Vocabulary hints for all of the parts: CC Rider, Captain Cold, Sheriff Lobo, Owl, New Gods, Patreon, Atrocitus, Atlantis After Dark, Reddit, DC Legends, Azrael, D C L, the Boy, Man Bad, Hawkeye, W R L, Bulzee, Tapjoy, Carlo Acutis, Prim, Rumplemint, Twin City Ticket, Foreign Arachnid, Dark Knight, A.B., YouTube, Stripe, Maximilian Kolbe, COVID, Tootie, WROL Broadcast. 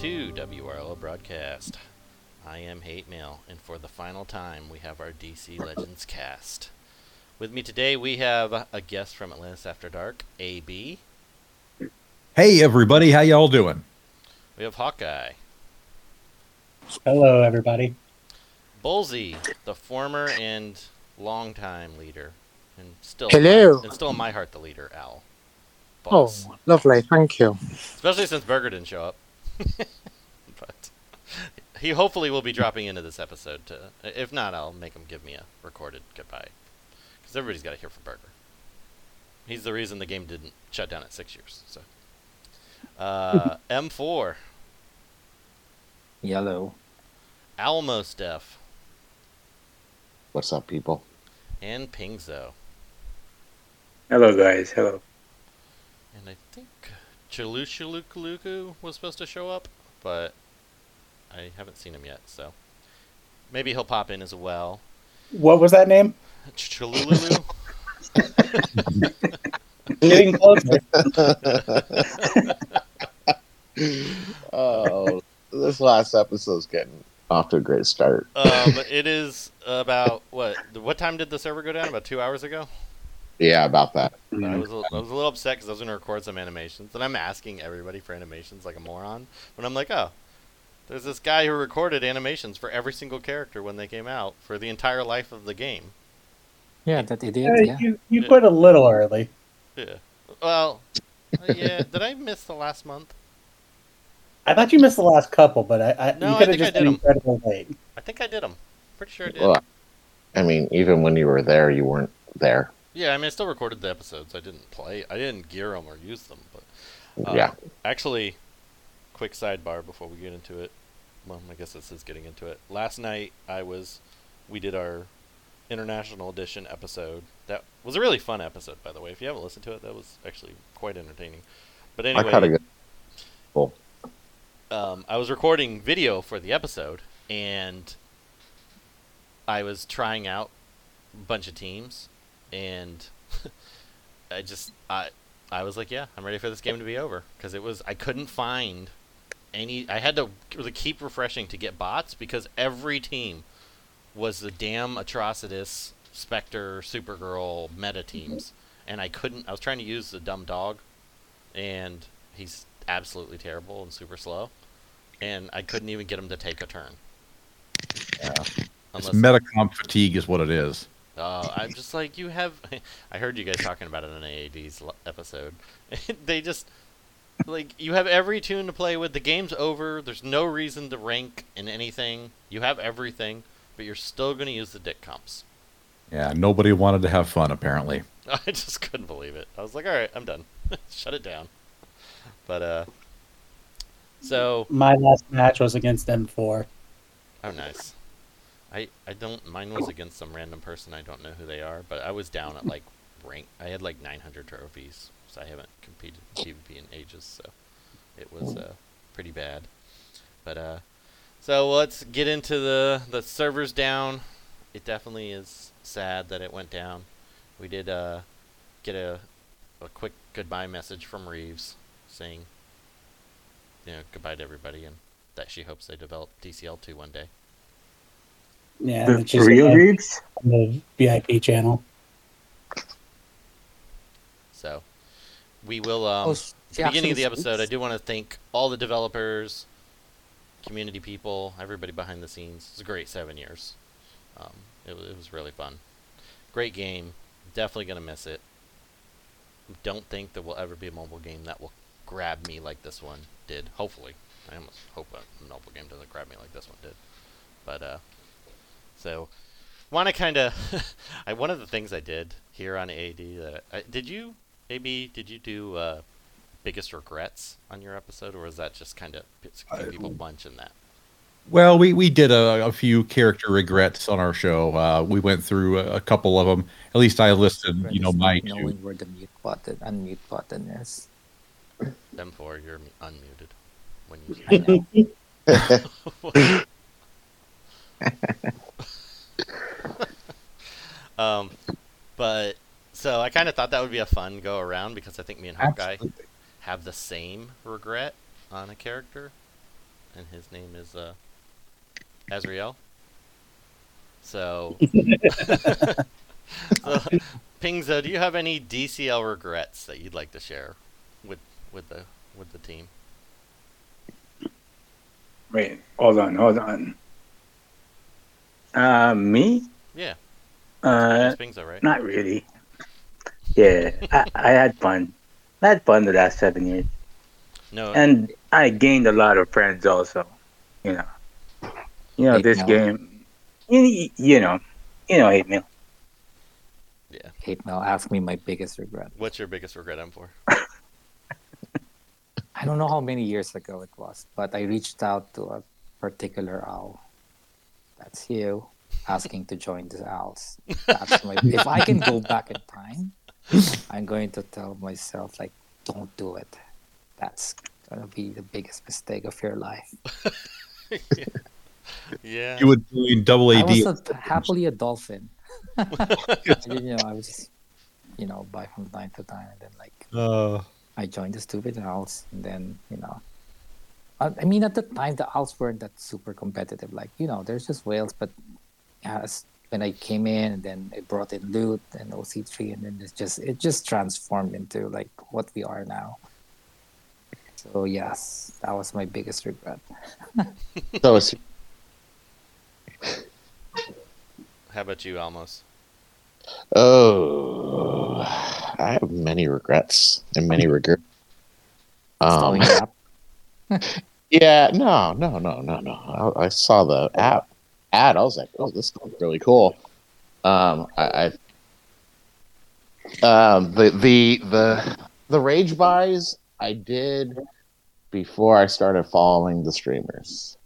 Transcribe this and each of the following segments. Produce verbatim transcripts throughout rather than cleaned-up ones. to W R L Broadcast. I am Hate Mail, and for the final time, we have our D C Legends cast. With me today, we have a guest from Atlantis After Dark, A B. Hey, everybody. How y'all doing? We have Hawkeye. Hello, everybody. Bulzee, the former and longtime leader, and still, Hello. My, and still in my heart, the leader, Owl. Boss. Oh, lovely. Thank you. Especially since Berger didn't show up. But he hopefully will be dropping into this episode. To, if not, I'll make him give me a recorded goodbye. Because everybody's got to hear from Berger. He's the reason the game didn't shut down at six years. So, uh, M four. Yellow. Owlmos Def. What's up, people? And Pingzo. Hello, guys. Hello. And I think Chilulu Kluklu was supposed to show up, but I haven't seen him yet, so maybe he'll pop in as well. What was that name? Chilulu. Getting closer. Oh, this last episode's getting off to a great start. Um, it is about what? What time did the server go down? About two hours ago. Yeah, about that. I was a, I was a little upset because I was going to record some animations, and I'm asking everybody for animations like a moron. But I'm like, oh, there's this guy who recorded animations for every single character when they came out for the entire life of the game. Yeah, that they did. Yeah, yeah. You, you yeah. Quit a little early. Yeah. Well, yeah. Did I miss the last month? I thought you missed the last couple, but I, I no, you could have just been incredibly late. I think I did them. Pretty sure I did. Well, I mean, even when you were there, you weren't there. Yeah, I mean, I still recorded the episodes. I didn't play. I didn't gear them or use them. But uh, yeah. Actually, quick sidebar before we get into it. Well, I guess this is getting into it. Last night, I was. We did our International Edition episode. That was a really fun episode, by the way. If you haven't listened to it, that was actually quite entertaining. But anyway. I kind of get cool. Um, I was recording video for the episode, and I was trying out a bunch of teams. And I just, I I was like, yeah, I'm ready for this game to be over. Because it was, I couldn't find any, I had to really keep refreshing to get bots because every team was the damn Atrocitus, Spectre, Supergirl meta teams. And I couldn't, I was trying to use the dumb dog. And he's absolutely terrible and super slow. And I couldn't even get him to take a turn. Yeah. Unless, metacomp fatigue is what it is. Uh, I'm just like, you have... I heard you guys talking about it in A A D's episode. They just... Like, you have every tune to play with. The game's over. There's no reason to rank in anything. You have everything, but you're still going to use the dick comps. Yeah, nobody wanted to have fun, apparently. I just couldn't believe it. I was like, all right, I'm done. Shut it down. But, uh... So... My last match was against M four. Oh, nice. I, I don't... Mine was against some random person. I don't know who they are, but I was down at, like, rank... I had, like, nine hundred trophies, so I haven't competed in PvP in ages, so it was uh, pretty bad. But, uh... So, let's get into the, the servers down. It definitely is sad that it went down. We did, uh... get a, a quick goodbye message from Reeves saying, you know, goodbye to everybody and that she hopes they develop D C L two one day. Yeah, the it's just real like, Reeves? On the V I P channel. So, we will, um, oh, at the beginning of the episode, Reeves. I do want to thank all the developers, community people, everybody behind the scenes. It was a great seven years. Um, it, it was really fun. Great game. Definitely going to miss it. Don't think there will ever be a mobile game that will grab me like this one did. Hopefully. I almost hope a mobile game doesn't grab me like this one did. But, uh... So, want to kind of, I one of the things I did here on A D, that I, did you, maybe, did you do uh, biggest regrets on your episode, or is that just kind of people munching that? Well, we, we did a, a few character regrets on our show. Uh, we went through a, a couple of them. At least I listed, you know, my two. Knowing where the mute button, unmute button is. M four, you're unmuted when you do. um, but so I kind of thought that would be a fun go around because I think me and Hawkeye Absolutely. Have the same regret on a character. and his name is uh, Azrael. So, so Pingzo, do you have any D C L regrets that you'd like to share with with the with the team? Wait, hold on, hold on. Uh, me? Yeah. Uh, Pingzo, right? Not really. Yeah, I, I had fun. I had fun the last seven years. No, and I gained a lot of friends also. You know, you know hate this mail. Game. You, you know, you know, hate mail. Yeah, hate mail. Ask me my biggest regret. What's your biggest regret, M four? I don't know how many years ago it was, but I reached out to a particular owl. That's you asking to join the owls. That's my. If I can go back in time, I'm going to tell myself like, don't do it. That's gonna be the biggest mistake of your life. yeah. yeah, you would do double A D. I was a, happily a dolphin. you know, I was just, you know, buy from time to time, and then like, uh, I joined the stupid owls, and then you know, I, I mean, at the time the owls weren't that super competitive. Like you know, there's just whales, but as when I came in, and then it brought in loot and O C three, and then it just it just transformed into like what we are now. So yes, that was my biggest regret. So was... How about you, Owlmos? Oh, I have many regrets and many regrets. Um, yeah, no, no, no, no, no. I, I saw the app ad. I was like, oh, this looks really cool. Um, I, I um the the the the rage buys. I did before I started following the streamers.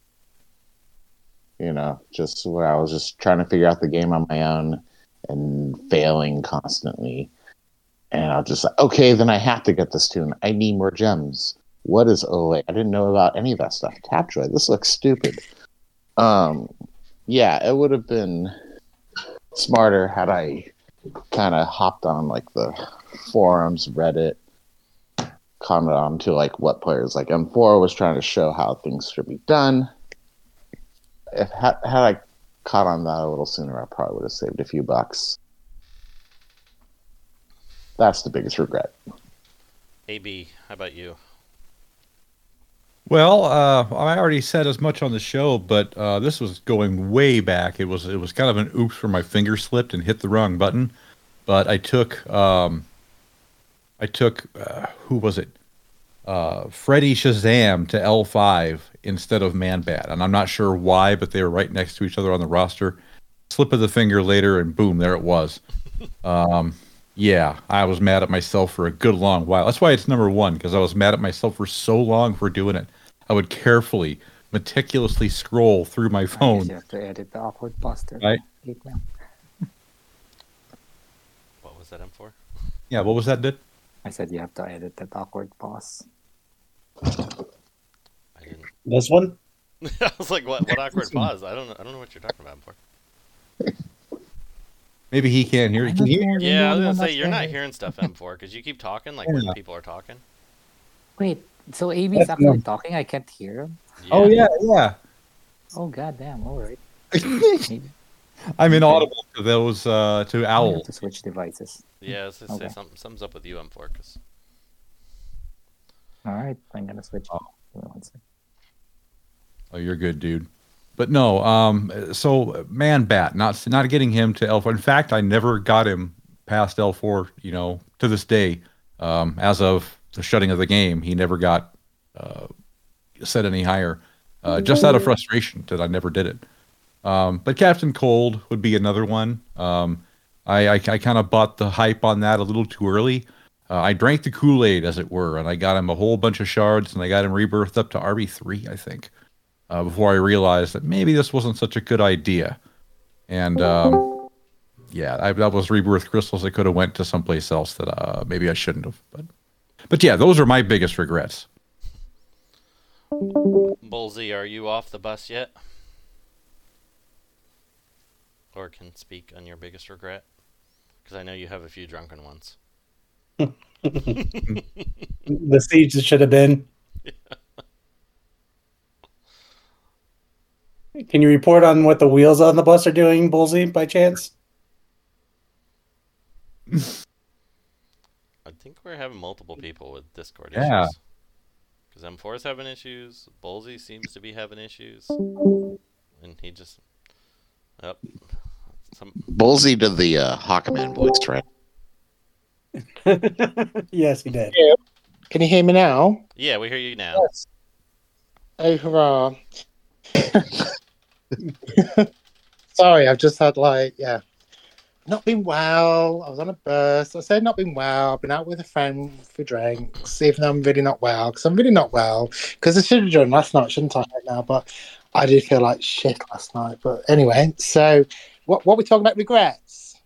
You know, just where I was just trying to figure out the game on my own and failing constantly. And I was just like, okay, then I have to get this tune. I need more gems. What is O A? I didn't know about any of that stuff. Tapjoy, this looks stupid. Um, yeah, it would have been smarter had I kind of hopped on like the forums, Reddit, comment on to like what players like M four was trying to show how things should be done. If had, had I caught on that a little sooner, I probably would have saved a few bucks. That's the biggest regret. A B, how about you? Well, uh, I already said as much on the show, but uh, this was going way back. It was it was kind of an oops where my finger slipped and hit the wrong button. But I took. Um, I took, uh, who was it? Uh, Freddy Shazam to L five instead of Man Bad. And I'm not sure why, but they were right next to each other on the roster. Slip of the finger later, and boom, there it was. Um, yeah, I was mad at myself for a good long while. That's why it's number one, because I was mad at myself for so long for doing it. I would carefully, meticulously scroll through my phone. You have to edit the awkward poster. Right? What was that M for? Yeah, what was that, Did? I said you have to edit that awkward pause. I didn't. This one? I was like, what what awkward pause? I don't know I don't know what you're talking about M four. Maybe he can't hear you. Can you hear? Yeah, I was gonna say you're not hearing stuff, M four, because you keep talking like when people are talking. Wait, so A B's actually talking, I can't hear him? Yeah. Oh yeah, yeah. Oh goddamn, all right. I'm inaudible to those uh, to Owl. I have to switch devices. Yeah, let's just okay. say something. Something's up with you, M four. Cause... All right, I'm gonna switch. Oh. One second. Oh, you're good, dude. But no, um, so Man Bat, not not getting him to L four. In fact, I never got him past L four. You know, to this day, um, as of the shutting of the game, he never got uh, set any higher. Uh, just out of frustration that I never did it. Um, but Captain Cold would be another one. Um, I, I, I kind of bought the hype on that a little too early. Uh, I drank the Kool-Aid, as it were, and I got him a whole bunch of shards, and I got him rebirthed up to R B three, I think, uh, before I realized that maybe this wasn't such a good idea. And um, yeah, I, that was rebirth crystals that could have went to someplace else that uh, maybe I shouldn't have. But, but yeah, those are my biggest regrets. Bulzee, are you off the bus yet? Or can speak on your biggest regret? Because I know you have a few drunken ones. The siege that should have been. Yeah. Can you report on what the wheels on the bus are doing, Bulzee, by chance? I think we're having multiple people with Discord issues. Yeah. Because M four is having issues, Bulzee seems to be having issues, and he just... Oh, some... Bulzee did the uh, Hawkman voice, right? Yes, he did. Yeah. Can you hear me now? Yeah, we hear you now. Yes. Hey, hurrah. Sorry, I've just had like, yeah. Not been well. I was on a bus. I said not been well. I've been out with a friend for drinks, even though I'm really not well. Because I'm really not well. Because I should have done last night, shouldn't I? Right now, but I did feel like shit last night. But anyway, so what? What are we talking about? Regrets?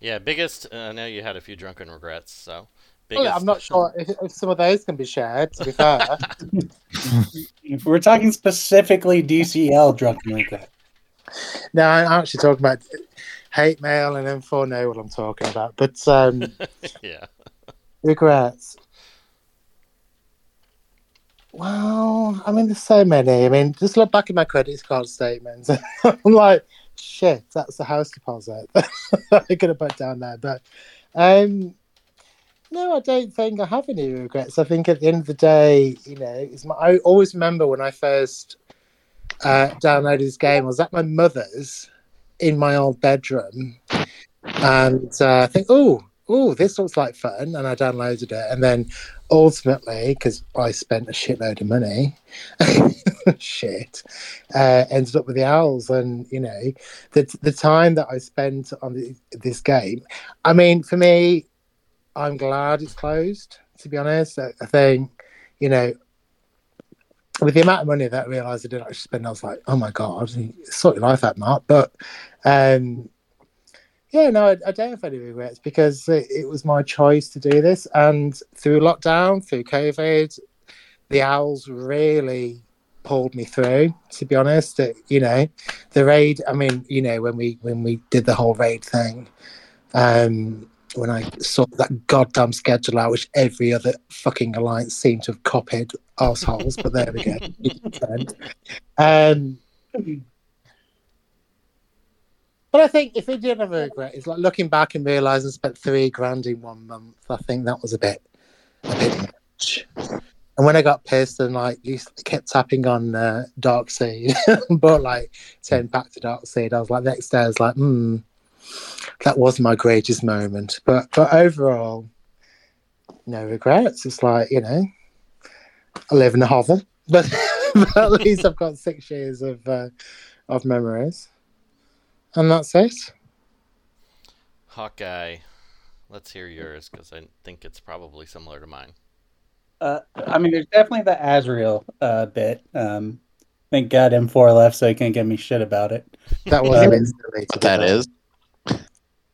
Yeah, biggest. Uh, I know you had a few drunken regrets, so. Biggest... Well, I'm not sure if, if some of those can be shared. To be fair, if we're talking specifically D C L drunken regrets. No, I'm actually talking about. Hate Mail and M four know what I'm talking about. But, um... yeah. Regrets. Well, I mean, there's so many. I mean, just look back at my credit card statements. I'm like, shit, that's the house deposit. I could have put down there. But, um... No, I don't think I have any regrets. I think at the end of the day, you know, it's my, I always remember when I first uh, downloaded this game, I was at my mother's in my old bedroom, and uh, I think, oh, oh, this looks like fun, and I downloaded it, and then ultimately, because I spent a shitload of money, shit, uh, ended up with the Owls, and you know, the the time that I spent on the, this game. I mean, for me, I'm glad it's closed. To be honest, I, I think, you know. With the amount of money that I realised I didn't actually spend, I was like, oh my God, sort of life out, Mark. But, um, yeah, no, I, I don't have any regrets because it, it was my choice to do this. And through lockdown, through COVID, the Owls really pulled me through, to be honest. It, you know, the raid, I mean, you know, when we when we did the whole raid thing, um, when I saw that goddamn schedule out, which every other fucking alliance seemed to have copied, assholes, but there we go. um, but I think if we did have a regret, it's like looking back and realising I spent three grand in one month. I think that was a bit, a bit much. And when I got pissed and like kept tapping on uh, Darkseid, but like turned back to Darkseid, I was like, next day I was like, hmm. That was my greatest moment, but but overall, no regrets. It's like, you know, I live in a hovel, but, but at least I've got six years of uh, of memories, and that's it. Hawkeye, let's hear yours because I think it's probably similar to mine. Uh, I mean, there's definitely the Azrael uh, bit. Um, thank God M four left, so he can't give me shit about it. That was um, instantly. That about. Is.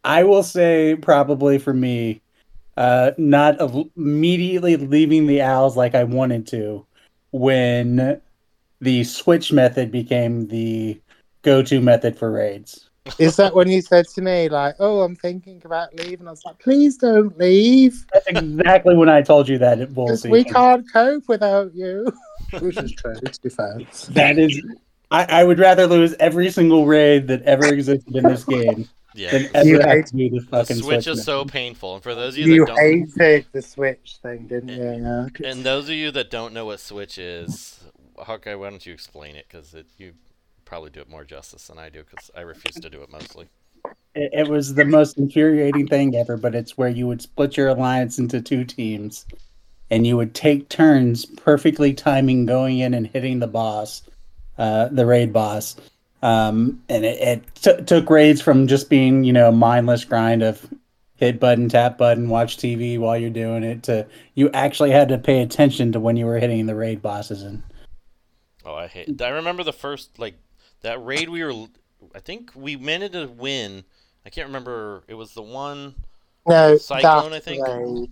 I will say probably for me, uh, not immediately leaving the Owls like I wanted to when the switch method became the go-to method for raids. Is that when you said to me, like, oh, I'm thinking about leaving? I was like, please don't leave. That's exactly when I told you that. It will be. We can't cope without you. Which is true, to be fair. That is, I, I would rather lose every single raid that ever existed in this game. Yeah, you hate me the fucking the switch, switch is so painful. And for those of you, you that don't, you hated the switch thing, didn't and, you? Yeah. And those of you that don't know what switch is, Hawkeye, why don't you explain it? Because you probably do it more justice than I do. Because I refuse to do it mostly. It, it was the most infuriating thing ever. But it's where you would split your alliance into two teams, and you would take turns perfectly timing going in and hitting the boss, uh, the raid boss. Um, and it, it t- took raids from just being, you know, mindless grind of hit button, tap button, watch T V while you're doing it to you actually had to pay attention to when you were hitting the raid bosses. And oh, I hate. I remember the first like that raid we were. I think we managed to win. I can't remember. It was the one. No, Cyclone. That I think raid,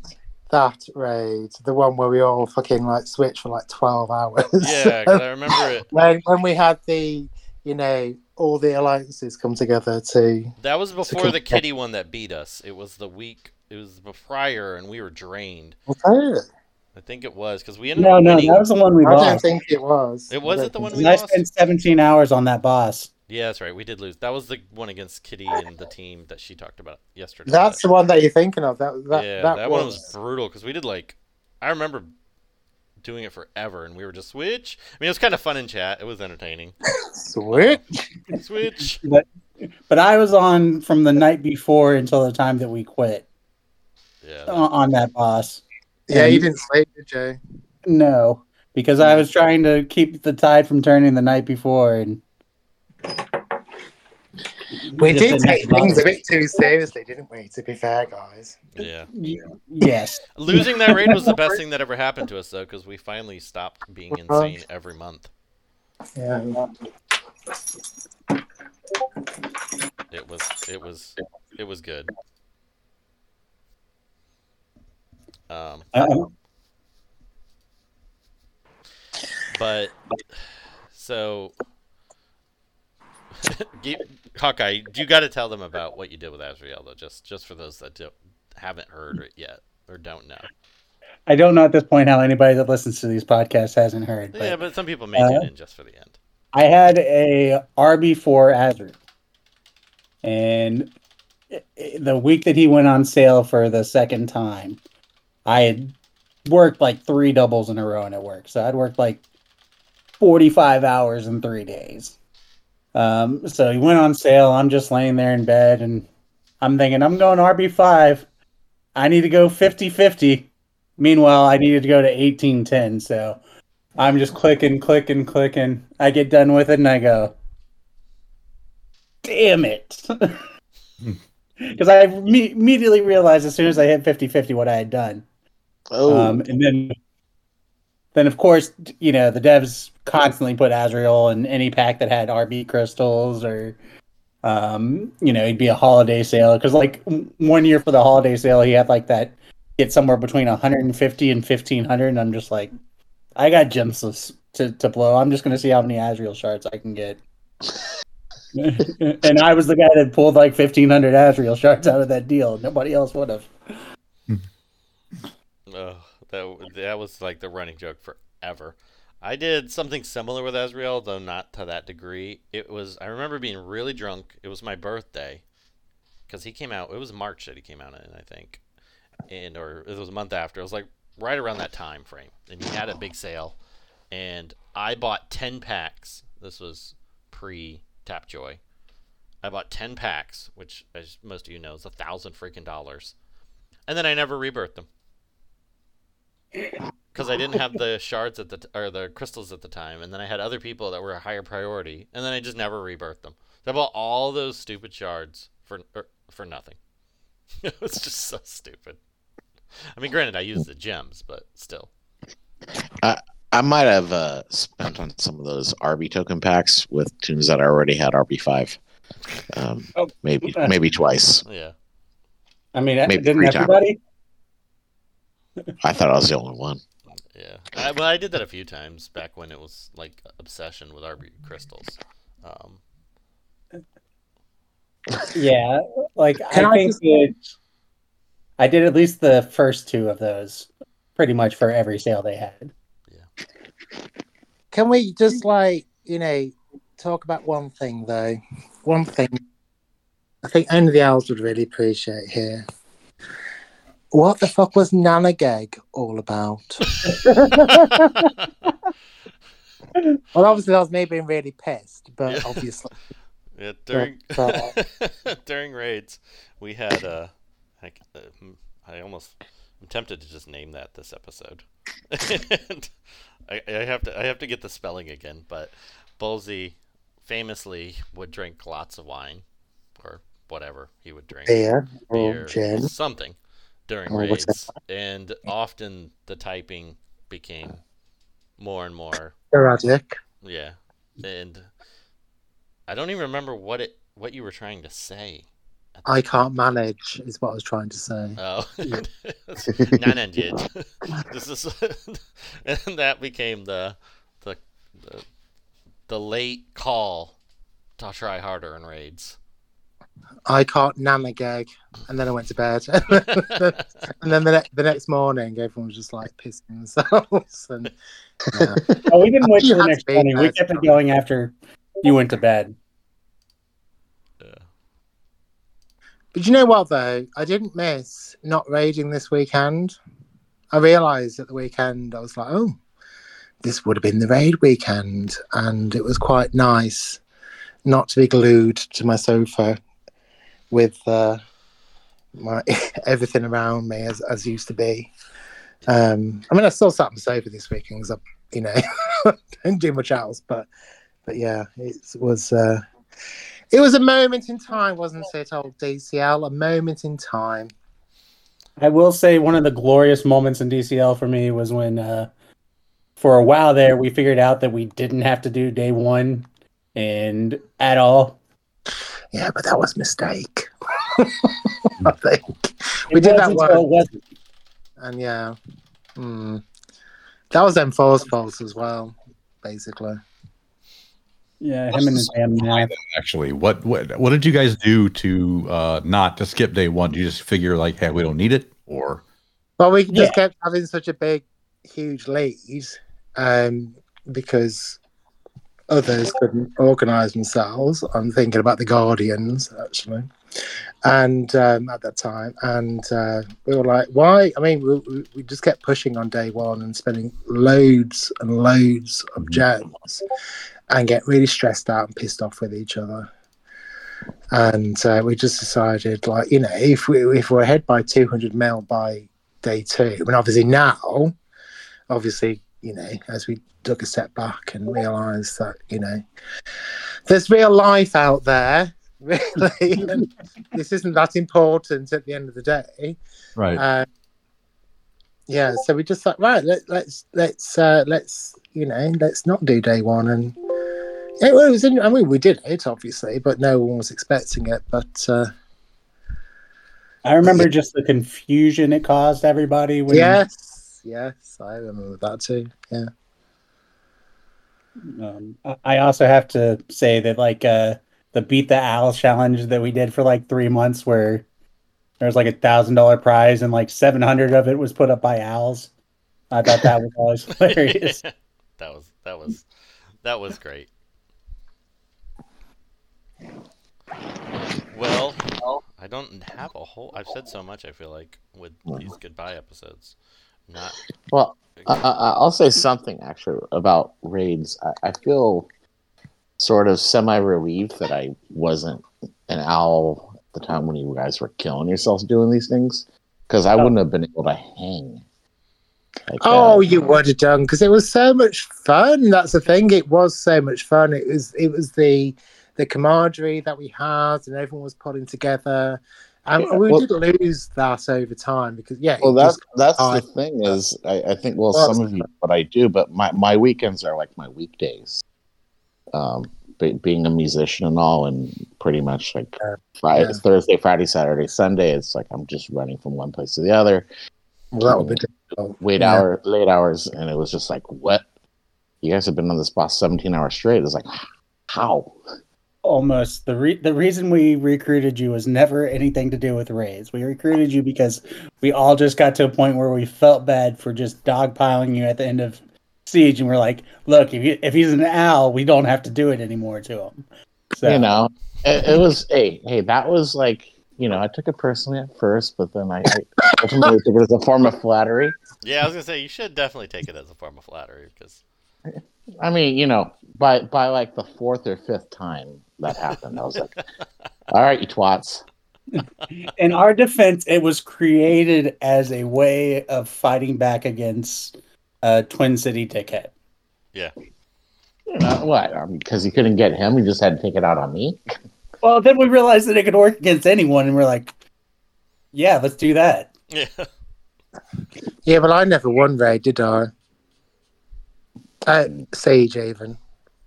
that raid, the one where we all fucking like switched for like twelve hours. Yeah, cause I remember it when when we had the. You know, all the alliances come together to... That was before the together. Kitty one that beat us. It was the week... It was prior, and we were drained. Okay. I think it was because we ended no, up no, winning. No, no, that was the one we I lost. I think it was. It wasn't the one we I lost. I spent seventeen hours on that boss. Yeah, that's right. We did lose. That was the one against Kitty and the team that she talked about yesterday. That's the one that you're thinking of. That that yeah, that, that was. one was brutal because we did like I remember doing it forever and we were just switch. I mean, it was kind of fun in chat. It was entertaining. Switch, switch. But, but I was on from the night before until the time that we quit. Yeah. On, on that boss. Yeah, and you didn't sleep, did you? No, because I was trying to keep the tide from turning the night before, and we did take things a bit too seriously, didn't we? To be fair, guys. Yeah. yeah. Yes. Losing that raid was the best thing that ever happened to us, though, because we finally stopped being insane every month. Yeah. It was. It was. It was good. Um, Uh-oh. But so you, Hawkeye, you got to tell them about what you did with Azrael, though, just just for those that don't, haven't heard it yet or don't know. I don't know at this point how anybody that listens to these podcasts hasn't heard. But, yeah, but some people may tune uh, in just for the end. I had a R B four Azrael, and the week that he went on sale for the second time, I had worked like three doubles in a row and it worked. So I'd worked like forty-five hours in three days. Um, so he went on sale. I'm just laying there in bed and I'm thinking, I'm going R B five. I need to go fifty fifty. Meanwhile, I needed to go to eighteen ten. So I'm just clicking, clicking, clicking. I get done with it and I go, damn it. Because I me- immediately realized as soon as I hit fifty fifty what I had done. Oh. Um, and then, then of course, you know, the devs constantly put Azrael in any pack that had R B crystals or, um, you know, it'd be a holiday sale. Because, like, one year for the holiday sale, he had, like, that get somewhere between one hundred fifty and fifteen hundred. And I'm just like, I got gems to, to blow. I'm just going to see how many Azrael shards I can get. And I was the guy that pulled like fifteen hundred Azrael shards out of that deal. Nobody else would have. Oh, that that was like the running joke forever. I did something similar with Azrael, though not to that degree. It was I remember being really drunk. It was my birthday because he came out. It was March that he came out in, I think, and or it was a month after. It was like right around that time frame, and he had a big sale, and I bought ten packs. This was pre. Tapjoy. I bought ten packs, which, as most of you know, is a thousand freaking dollars. And then I never rebirthed them. Because I didn't have the shards at the, t- or the crystals at the time, and then I had other people that were a higher priority, and then I just never rebirthed them. So I bought all those stupid shards for er, for nothing. It was just so stupid. I mean, granted, I used the gems, but still. Uh- I might have uh, spent on some of those R B token packs with tunes that I already had R B five. Um, oh, maybe uh, maybe twice. Yeah. I mean, maybe didn't everybody? Times. I thought I was the only one. Yeah. I, well, I did that a few times back when it was like obsession with R B crystals. Um... Yeah. Like, I, I think just... it, I did at least the first two of those pretty much for every sale they had. Can we just, like, you know, talk about one thing, though? One thing I think only the owls would really appreciate here. What the fuck was Nanageg all about? Well, obviously, that was me being really pissed, but yeah. Obviously. Yeah, during, but, uh, during raids, we had, uh, I, uh, I almost, I'm tempted to just name that this episode. And I, I have to I have to get the spelling again, but Bulzee famously would drink lots of wine or whatever he would drink. Beer, beer or gin. Something during oh, raids. And often the typing became more and more erratic. Yeah. And I don't even remember what it what you were trying to say. I can't manage is what I was trying to say. Oh, Nanangid. This is, and that became the, the the the late call to try harder in raids. I caught Namageg, and then I went to bed. And then the, ne- the next morning, everyone was just like pissing themselves. And, yeah. Oh, we didn't wait till the next morning. We kept it going after you went to bed. Yeah. But you know what, though? I didn't miss not raiding this weekend. I realised at the weekend, I was like, oh, this would have been the raid weekend. And it was quite nice not to be glued to my sofa with uh, my everything around me as, as used to be. Um, I mean, I still sat on the sofa this weekend because I, you know, didn't do much else. But, but yeah, it was uh, it was a moment in time, wasn't it, old D C L? A moment in time. I will say one of the glorious moments in D C L for me was when, uh, for a while there, we figured out that we didn't have to do day one and at all. Yeah, but that was a mistake. I think we did that one, and yeah, mm. that was M four's fault as well, basically. Yeah, him and his damn math. Actually, what what what did you guys do to uh, not to skip day one? Did you just figure like, hey, we don't need it, or? Well, we just yeah. kept having such a big, huge lead, um, because others couldn't organise themselves. I'm thinking about the Guardians, actually, and um, at that time. And uh, we were like, why? I mean, we, we just kept pushing on day one and spending loads and loads of gems and get really stressed out and pissed off with each other. And uh, we just decided, like, you know, if, we, if we're ahead by two hundred mil by day two, I mean, obviously now, obviously, you know, as we took a step back and realised that, you know, there's real life out there, really. And this isn't that important at the end of the day, right? Uh, yeah, so we just like, right, let, let's let's uh, let's you know, let's not do day one, and it was. In, I mean, we did it obviously, but no one was expecting it. But uh, I remember yeah. just the confusion it caused everybody. When yes. Yes, I remember that too. Yeah. Um, I also have to say that, like, uh, the Beat the Owl challenge that we did for like three months, where there was like a thousand dollar prize and like seven hundred of it was put up by owls. I thought that was always hilarious. That was that was that was great. Well, I don't have a whole. I've said so much. I feel like with these goodbye episodes. Not. Well, uh, I'll say something actually about raids. I, I feel sort of semi-relieved that I wasn't an owl at the time when you guys were killing yourselves doing these things, because I oh. wouldn't have been able to hang. Like, oh, uh, you would have done, because it was so much fun. That's the thing. It was so much fun. It was it was the the camaraderie that we had, and everyone was pulling together. And yeah, we well, did lose that over time because, yeah. Well, that's that's the thing is, I, I think, well, well some of you know what I do, but my, my weekends are like my weekdays. Um, be, being a musician and all, and pretty much like Friday, yeah. Thursday, Friday, Saturday, Sunday, it's like I'm just running from one place to the other. Well, that would be difficult. Late, yeah. hour, late hours, and it was just like, what? You guys have been on this boss seventeen hours straight. It's like, how? Almost the re- the reason we recruited you was never anything to do with raids. We recruited you because we all just got to a point where we felt bad for just dogpiling you at the end of siege, and we're like, "Look, if you, if he's an owl, we don't have to do it anymore to him." So you know, it, it was hey hey that was like you know I took it personally at first, but then I, I ultimately took it as a form of flattery. Yeah, I was gonna say you should definitely take it as a form of flattery because. I mean, you know, by by like the fourth or fifth time that happened, I was like, all right, you twats. In our defense, it was created as a way of fighting back against uh, Twin City Ticket. Yeah. You know, what? Because um, you couldn't get him, you just had to take it out on me? Well, then we realized that it could work against anyone, and we're like, yeah, let's do that. Yeah, yeah but I never won raid, did I? Uh, Sage even.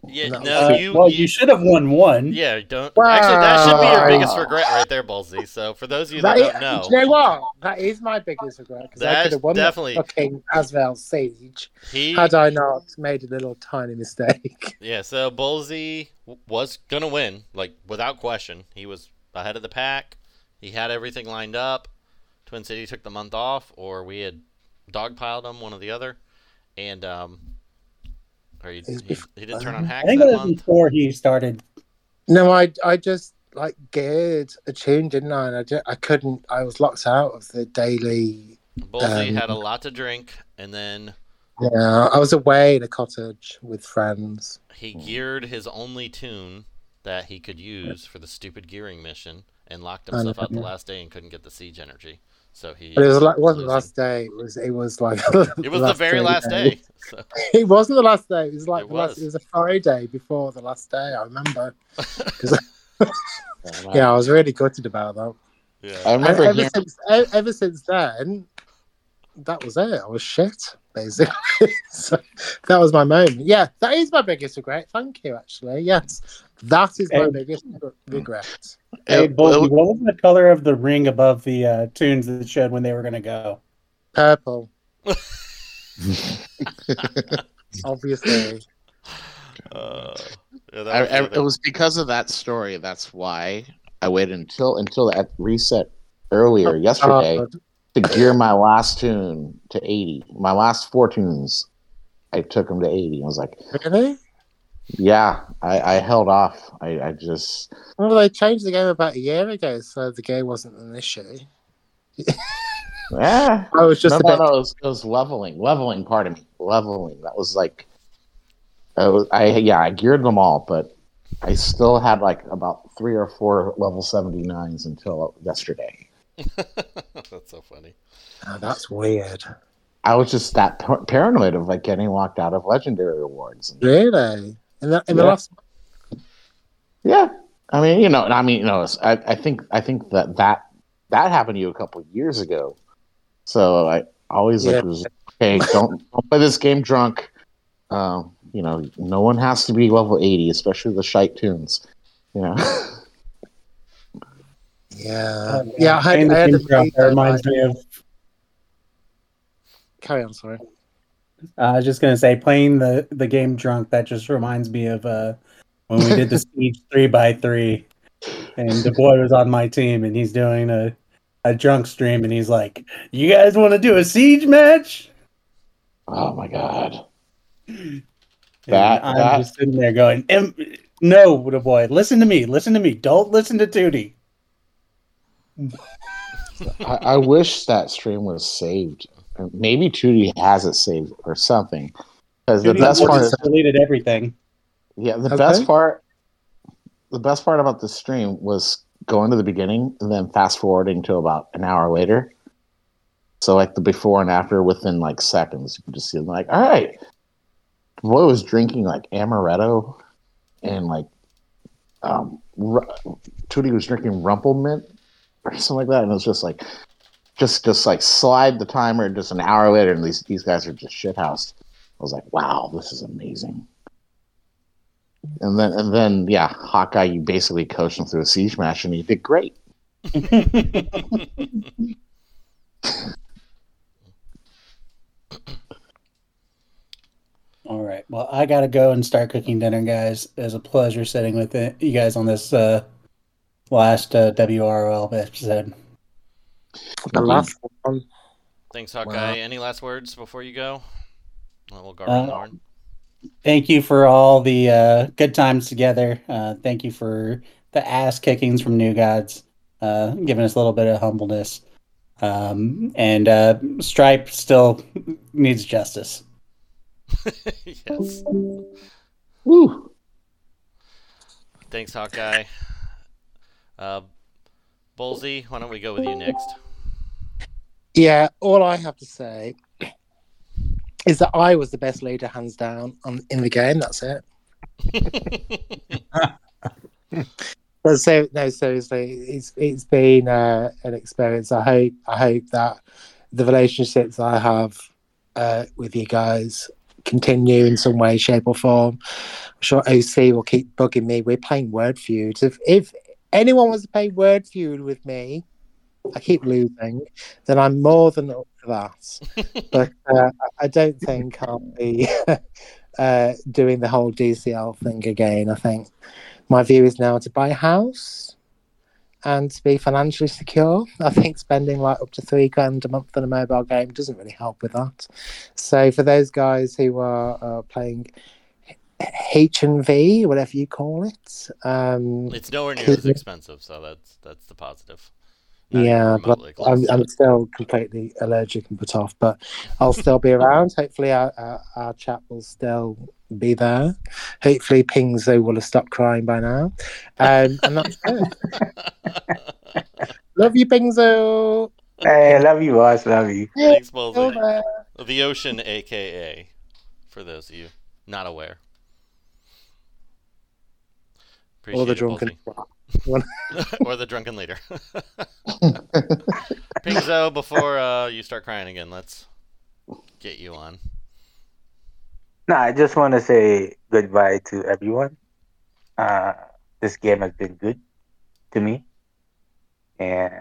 Yeah, no, no you, well, you, you should have won one. Yeah, don't. Wow. Actually, that should be your biggest regret right there, Bulzee. So, for those of you that, that don't know, do you know what? That is my biggest regret because I could have won definitely... the fucking Azrael Sage he... had I not made a little tiny mistake. Yeah, so Bulzee was gonna win, like without question. He was ahead of the pack. He had everything lined up. Twin City took the month off, or we had dogpiled him, one or the other. And um, or he, he, he didn't turn on hacks that month. I think that was before he started. No, I, I just like geared a tune, didn't I? And I, just, I couldn't. I was locked out of the daily. Bulzee um, had a lot to drink, and then. Yeah, I was away in a cottage with friends. He geared his only tune that he could use for the stupid gearing mission, and locked himself out the last day and couldn't get the siege energy. So he. But it was like, it wasn't the last day. It was. It was like. It was the very last day. So. It wasn't the last day. It was like it the was. Last. It was a Friday before the last day. I remember. Yeah, I was really gutted about that. Yeah, I remember. Ever, yeah. since, ever since then, that was it. I was shit. Basically, so that was my moment. Yeah, that is my biggest regret. Thank you, actually. Yes, that is my hey, biggest regret. Hey, Bulzee, what was the color of the ring above the uh, tunes that showed when they were going to go? Purple. Obviously. Uh, yeah, I, I, it was because of that story. That's why I waited until until that reset earlier oh, yesterday. God. To gear my last tune to eighty. My last four tunes, I took them to eighty. I was like, really? Yeah, I, I held off. I, I just. Well, they changed the game about a year ago, so the game wasn't an issue. Yeah. I was just. No, about... no, no, it, was, it was leveling. Leveling, pardon me. Leveling. That was like. I, was, I Yeah, I geared them all, but I still had like about three or four level seventy-nines until yesterday. That's so funny. Oh, that's weird. I was just that par- paranoid of like getting locked out of legendary awards. And, really? In the, in yeah. the last. Yeah, I mean, you know, I mean, you know, I, I think, I think that, that that happened to you a couple of years ago. So I always yeah. like was okay. Don't, don't play this game drunk. Um, you know, no one has to be level eighty, especially the shite tunes. You know. Yeah, um, yeah. I, I had, I had that reminds me of. Carry on, sorry. Uh, I was just gonna say, playing the, the game drunk. That just reminds me of uh, when we did the siege three by three, and the boy was on my team, and he's doing a, a drunk stream, and he's like, "You guys want to do a siege match?" Oh my god! And that I'm that... just sitting there going, "No, the boy, listen to me, listen to me. Don't listen to Tootie." I, I wish that stream was saved. Maybe Tootie has it saved or something. Because the best part is deleted everything. Yeah, the okay. best part. The best part about the stream was going to the beginning and then fast forwarding to about an hour later. So like the before and after within like seconds, you can just see them like, all right, boy was drinking like amaretto and like um, r- Tootie was drinking Rumplemint. Or something like that, and it was just like, just just like slide the timer just an hour later, and these these guys are just shithoused. I was like, wow, this is amazing. And then and then yeah, Hawkeye, you basically coached him through a siege match, and he did great. All right, well, I gotta go and start cooking dinner, guys. It was a pleasure sitting with you guys on this. Uh, Last uh, W R L episode. The last one. Thanks, Hawkeye. Wow. Any last words before you go? We'll go uh, thank you for all the uh, good times together. Uh, thank you for the ass kickings from New Gods, uh, giving us a little bit of humbleness. Um, and uh, Stripe still needs justice. Yes. Woo. Thanks, Hawkeye. Uh, Bulzee, why don't we go with you next? Yeah, all I have to say is that I was the best leader, hands down, on, in the game. That's it. But so, no, seriously, it's it's been uh, an experience. I hope I hope that the relationships I have uh, with you guys continue in some way, shape, or form. I'm sure O C will keep bugging me. We're playing Word Feuds. If if anyone wants to play Word Feud with me, I keep losing, then I'm more than up for that. But uh, I don't think I'll be uh, doing the whole D C L thing again. I think my view is now to buy a house and to be financially secure. I think spending like up to three grand a month on a mobile game doesn't really help with that. So for those guys who are uh, playing H and V, whatever you call it, um, it's nowhere near as expensive. So that's that's the positive. Not yeah, but I'm, I'm still completely allergic and put off, but I'll still be around. Hopefully our, our, our chat will still be there. Hopefully Pingzo will have stopped crying by now. Um, and that's it. Love you, Pingzo. Hey, I love you, guys. Love you. Thanks, Bulzee. The Ocean, A K A, for those of you not aware. Appreciate or the drunken or the drunken leader. Pingzo, before uh, you start crying again, let's get you on. No, I just want to say goodbye to everyone. Uh, this game has been good to me, and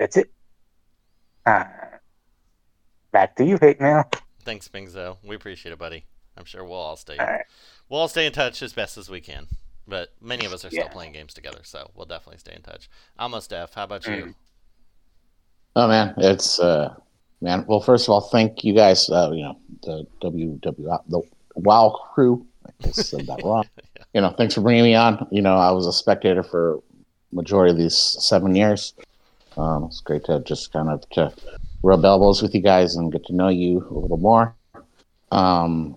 that's it. Uh, back to you, Hate Mail. Thanks, Pingzo. We appreciate it, buddy. I'm sure we'll all stay. All right. We'll all stay in touch as best as we can. But many of us are still yeah. playing games together, so we'll definitely stay in touch. Owlmos Def, how about you? Oh man, it's uh, man. Well, first of all, thank you guys. Uh, you know, the W W the WoW crew. I said that wrong. yeah. You know, thanks for bringing me on. You know, I was a spectator for majority of these seven years. Um, it's great to just kind of to rub elbows with you guys and get to know you a little more. Um,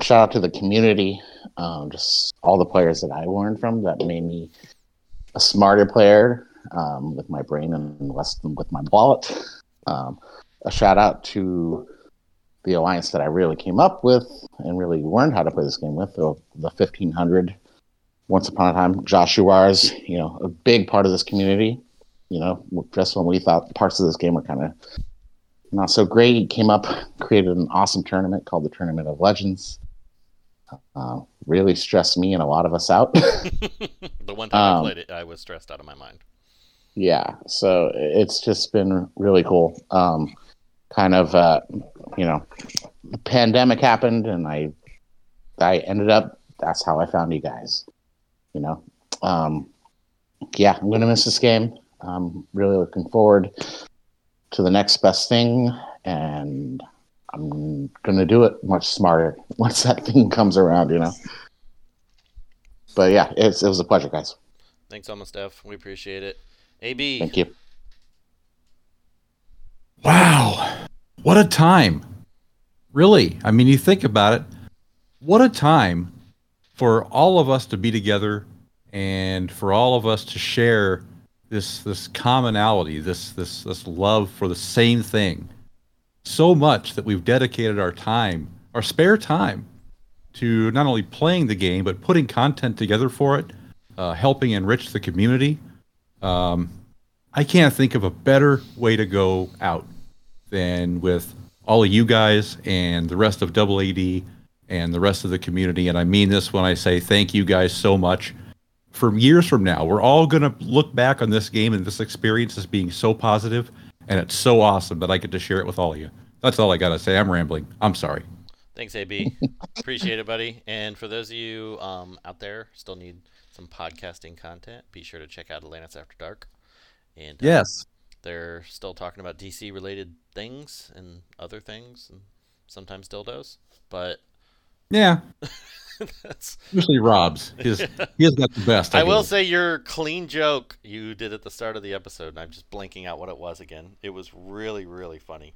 shout out to the community. Um, just all the players that I learned from that made me a smarter player um, with my brain and less than with my wallet. Um, a shout out to the alliance that I really came up with and really learned how to play this game with, the, the fifteen hundred once upon a time. Joshua's, you know, a big part of this community. You know, just when we thought parts of this game were kind of not so great, he came up, created an awesome tournament called the Tournament of Legends. Uh, really stressed me and a lot of us out. The one time um, I played it, I was stressed out of my mind. Yeah, so it's just been really cool. Um, kind of, uh, you know, the pandemic happened, and I, I ended up. That's how I found you guys. You know, um, yeah, I'm gonna miss this game. I'm really looking forward to the next best thing, and I'm going to do it much smarter once that thing comes around, you know. But, yeah, it's, it was a pleasure, guys. Thanks, Owlmos Def. We appreciate it. A B. Thank you. Wow. What a time. Really. I mean, you think about it. What a time for all of us to be together and for all of us to share this this commonality, this this this love for the same thing. So much that we've dedicated our time, our spare time, to not only playing the game, but putting content together for it, uh, helping enrich the community. Um, I can't think of a better way to go out than with all of you guys and the rest of A A D and the rest of the community. And I mean this when I say thank you guys so much. For years from now, we're all going to look back on this game and this experience as being so positive. And it's so awesome that I get to share it with all of you. That's all I got to say. I'm rambling. I'm sorry. Thanks, A B. Appreciate it, buddy. And for those of you um, out there still need some podcasting content, be sure to check out Atlantis After Dark. And uh, yes, they're still talking about D C-related things and other things, and sometimes dildos. But yeah, that's usually Rob's. He's he's got the best. I, I will say your clean joke you did at the start of the episode, and I'm just blanking out what it was again. It was really, really funny.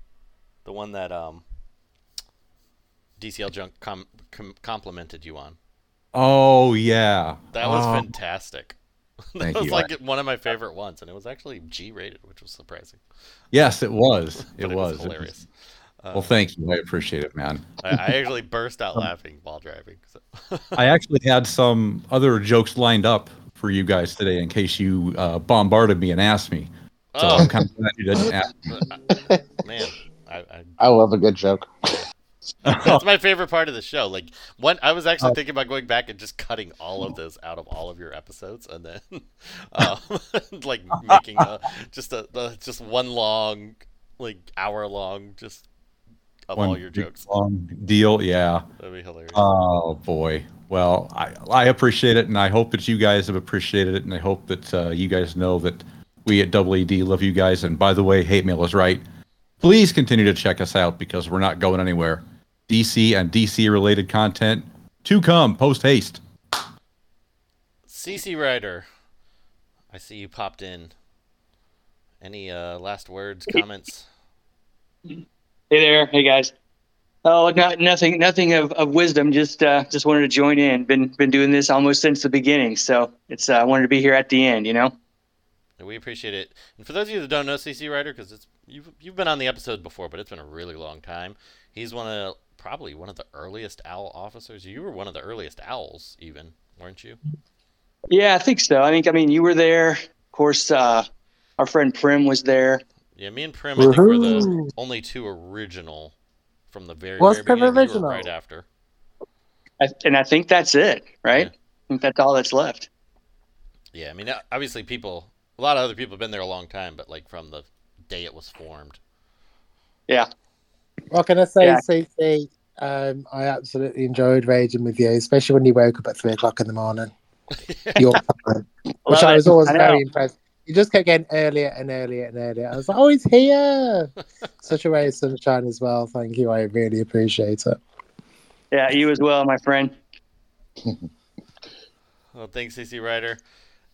The one that um, D C L Junk com- com- complimented you on. Oh yeah, that was um, fantastic. That was you. like one of my favorite ones, and it was actually G-rated, which was surprising. Yes, it was. It, it was, was hilarious. It was... Uh, well, thank you. I appreciate it, man. I, I actually burst out laughing while driving. So. I actually had some other jokes lined up for you guys today in case you uh, bombarded me and asked me. So oh. I'm kind of glad you didn't ask me. Man, I, I, I love a good joke. That's my favorite part of the show. Like when I was actually uh, thinking about going back and just cutting all of those out of all of your episodes, and then uh, like making a, just a, a just one long, like hour long, just. of all your jokes. Long deal, yeah. That'd be hilarious. Oh boy. Well, I I appreciate it, and I hope that you guys have appreciated it, and I hope that uh, you guys know that we at W E D love you guys. And by the way, Hate Mail is right. Please continue to check us out because we're not going anywhere. D C and D C-related content to come post-haste. C C Rider, I see you popped in. Any uh, last words, comments? Hey there. Hey, guys. Oh, not, nothing nothing of, of wisdom. Just uh, just wanted to join in. Been been doing this almost since the beginning, so it's uh, I wanted to be here at the end, you know? We appreciate it. And for those of you that don't know C C Rider, because it's you've, you've been on the episode before, but it's been a really long time. He's one of probably one of the earliest Owl officers. You were one of the earliest Owls, even, weren't you? Yeah, I think so. I think, I mean, you were there. Of course, uh, our friend Prim was there. Yeah, me and Prim, I think, were the only two original from the very, very beginning. We were right after. I, and I think that's it, right? Yeah. I think that's all that's left. Yeah, I mean, obviously people, a lot of other people have been there a long time, but like from the day it was formed. Yeah. Well, can I say, yeah. C C, um, I absolutely enjoyed raging with you, especially when you woke up at three o'clock in the morning. Your time, which well, I was always I very impressed. You just kept getting earlier and earlier and earlier. I was like, oh, he's here. Such a ray of sunshine as well. Thank you. I really appreciate it. Yeah, you as well, my friend. Well, thanks, C C Rider.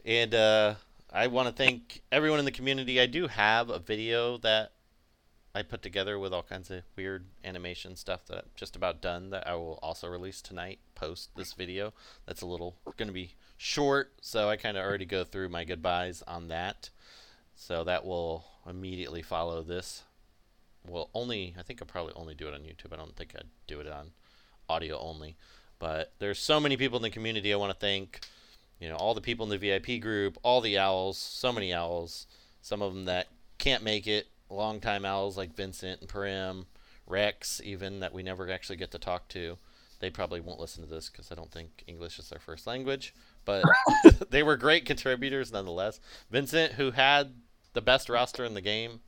And uh, I want to thank everyone in the community. I do have a video that I put together with all kinds of weird animation stuff that I'm just about done that I will also release tonight, post this video. That's a little going to be short, so I kind of already go through my goodbyes on that. So that will immediately follow this. Well, only, I think I'll probably only do it on YouTube. I don't think I'd do it on audio only. But there's so many people in the community I want to thank. You know, all the people in the V I P group, all the Owls, so many Owls, some of them that can't make it, long-time Owls like Vincent and Prim, Rex even, that we never actually get to talk to. They probably won't listen to this because I don't think English is their first language, but they were great contributors nonetheless. Vincent, who had the best roster in the game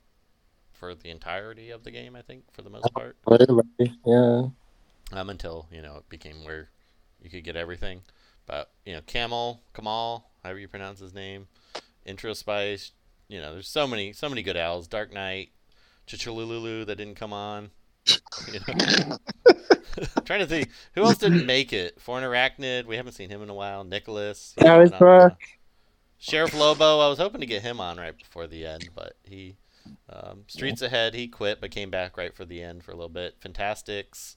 for the entirety of the game, I think, for the most part. Yeah. Um, until, you know, it became where you could get everything. But, you know, Camel, Kamal, however you pronounce his name, Intro Spice, you know, there's so many, so many good Owls. Dark Knight, Chilulu that didn't come on. You know? I'm trying to think, who else didn't make it? Foreign Arachnid, we haven't seen him in a while. Nicholas, yeah, he's back. Sheriff Lobo, I was hoping to get him on right before the end, but he um, Streets yeah. Ahead, he quit but came back right for the end for a little bit. Fantastics,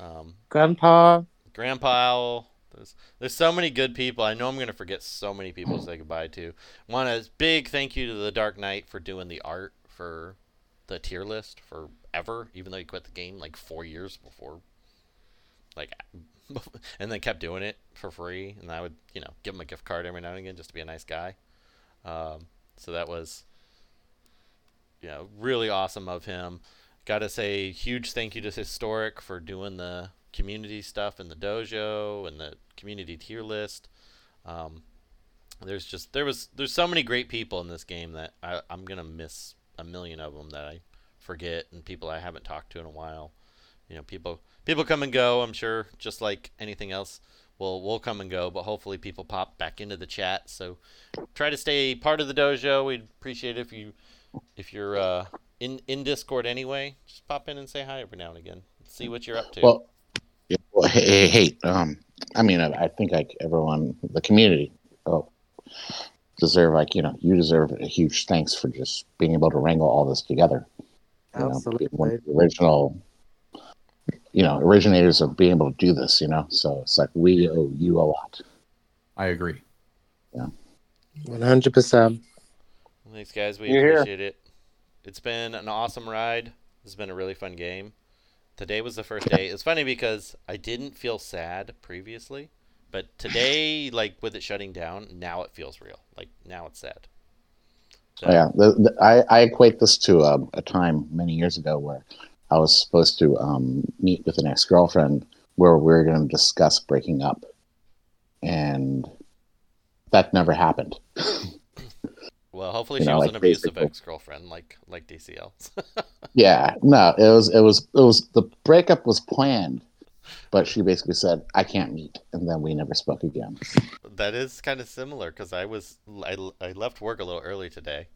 um, Grandpa, Grandpa Owl. There's, there's so many good people. I know I'm going to forget so many people to say goodbye to. One is big thank you to the Dark Knight for doing the art for the tier list forever, even though he quit the game like four years before. Like, and then kept doing it for free. And I would, you know, give him a gift card every now and again just to be a nice guy. Um, so that was, you know, really awesome of him. Got to say huge thank you to Historic for doing the community stuff in the dojo and the community tier list. Um, there's just there was there's so many great people in this game that I, I'm gonna miss a million of them that I forget, and people I haven't talked to in a while. You know, people people come and go. I'm sure, just like anything else, we'll we'll come and go. But hopefully, people pop back into the chat. So try to stay part of the dojo. We'd appreciate it if you if you're uh, in in Discord anyway. Just pop in and say hi every now and again. See what you're up to. Well, Yeah, well, hey, hey, um, I mean, I, I think like everyone, the community, oh, deserve like you know, you deserve a huge thanks for just being able to wrangle all this together. Absolutely, you know, one of the original, you know, originators of being able to do this, you know. So it's like we owe you a lot. I agree. Yeah, one hundred percent. Thanks, guys. We You're appreciate here. it. It's been an awesome ride. It's been a really fun game. Today was the first day. It's funny because I didn't feel sad previously, but today, like with it shutting down, now it feels real. Like now it's sad. So. Oh, yeah, the, the, I, I equate this to a, a time many years ago where I was supposed to um, meet with an ex-girlfriend where we were going to discuss breaking up, and that never happened. Well, hopefully she know, was like, an abusive ex-girlfriend, like like D C L's. Yeah, no, it was it was it was the breakup was planned, but she basically said, "I can't meet," and then we never spoke again. That is kind of similar because I was I, I left work a little early today,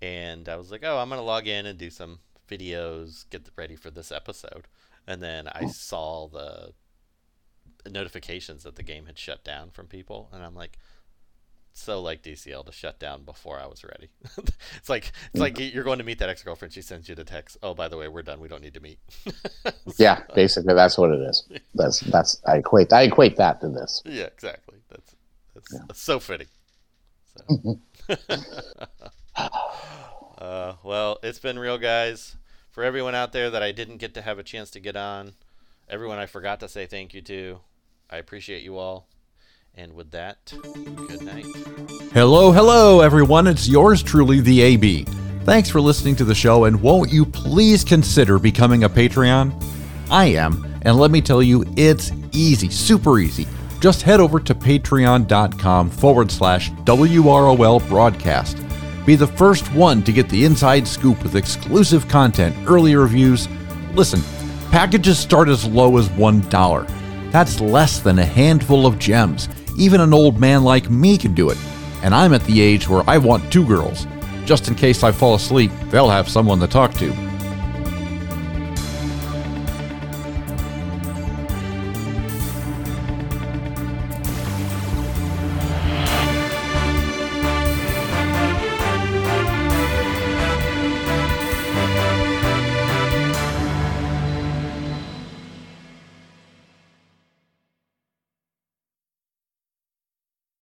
and I was like, "Oh, I'm gonna log in and do some videos, get ready for this episode," and then I oh. saw the notifications that the game had shut down from people, and I'm like. So like D C L to shut down before I was ready. It's like it's yeah. like you're going to meet that ex-girlfriend. She sends you the text. Oh, by the way, we're done. We don't need to meet. So, yeah, basically that's what it is. That's that's I equate I equate that to this. Yeah, exactly. That's that's, yeah. that's so fitting. So. uh, well, it's been real, guys. For everyone out there that I didn't get to have a chance to get on, everyone I forgot to say thank you to, I appreciate you all. And with that, good night. Hello, hello, everyone. It's yours truly, the A B. Thanks for listening to the show, and won't you please consider becoming a Patreon? I am, and let me tell you, it's easy, super easy. Just head over to patreon.com forward slash WROL broadcast. Be the first one to get the inside scoop with exclusive content, early reviews. Listen, packages start as low as one dollar. That's less than a handful of gems. Even an old man like me can do it. And I'm at the age where I want two girls. Just in case I fall asleep, they'll have someone to talk to.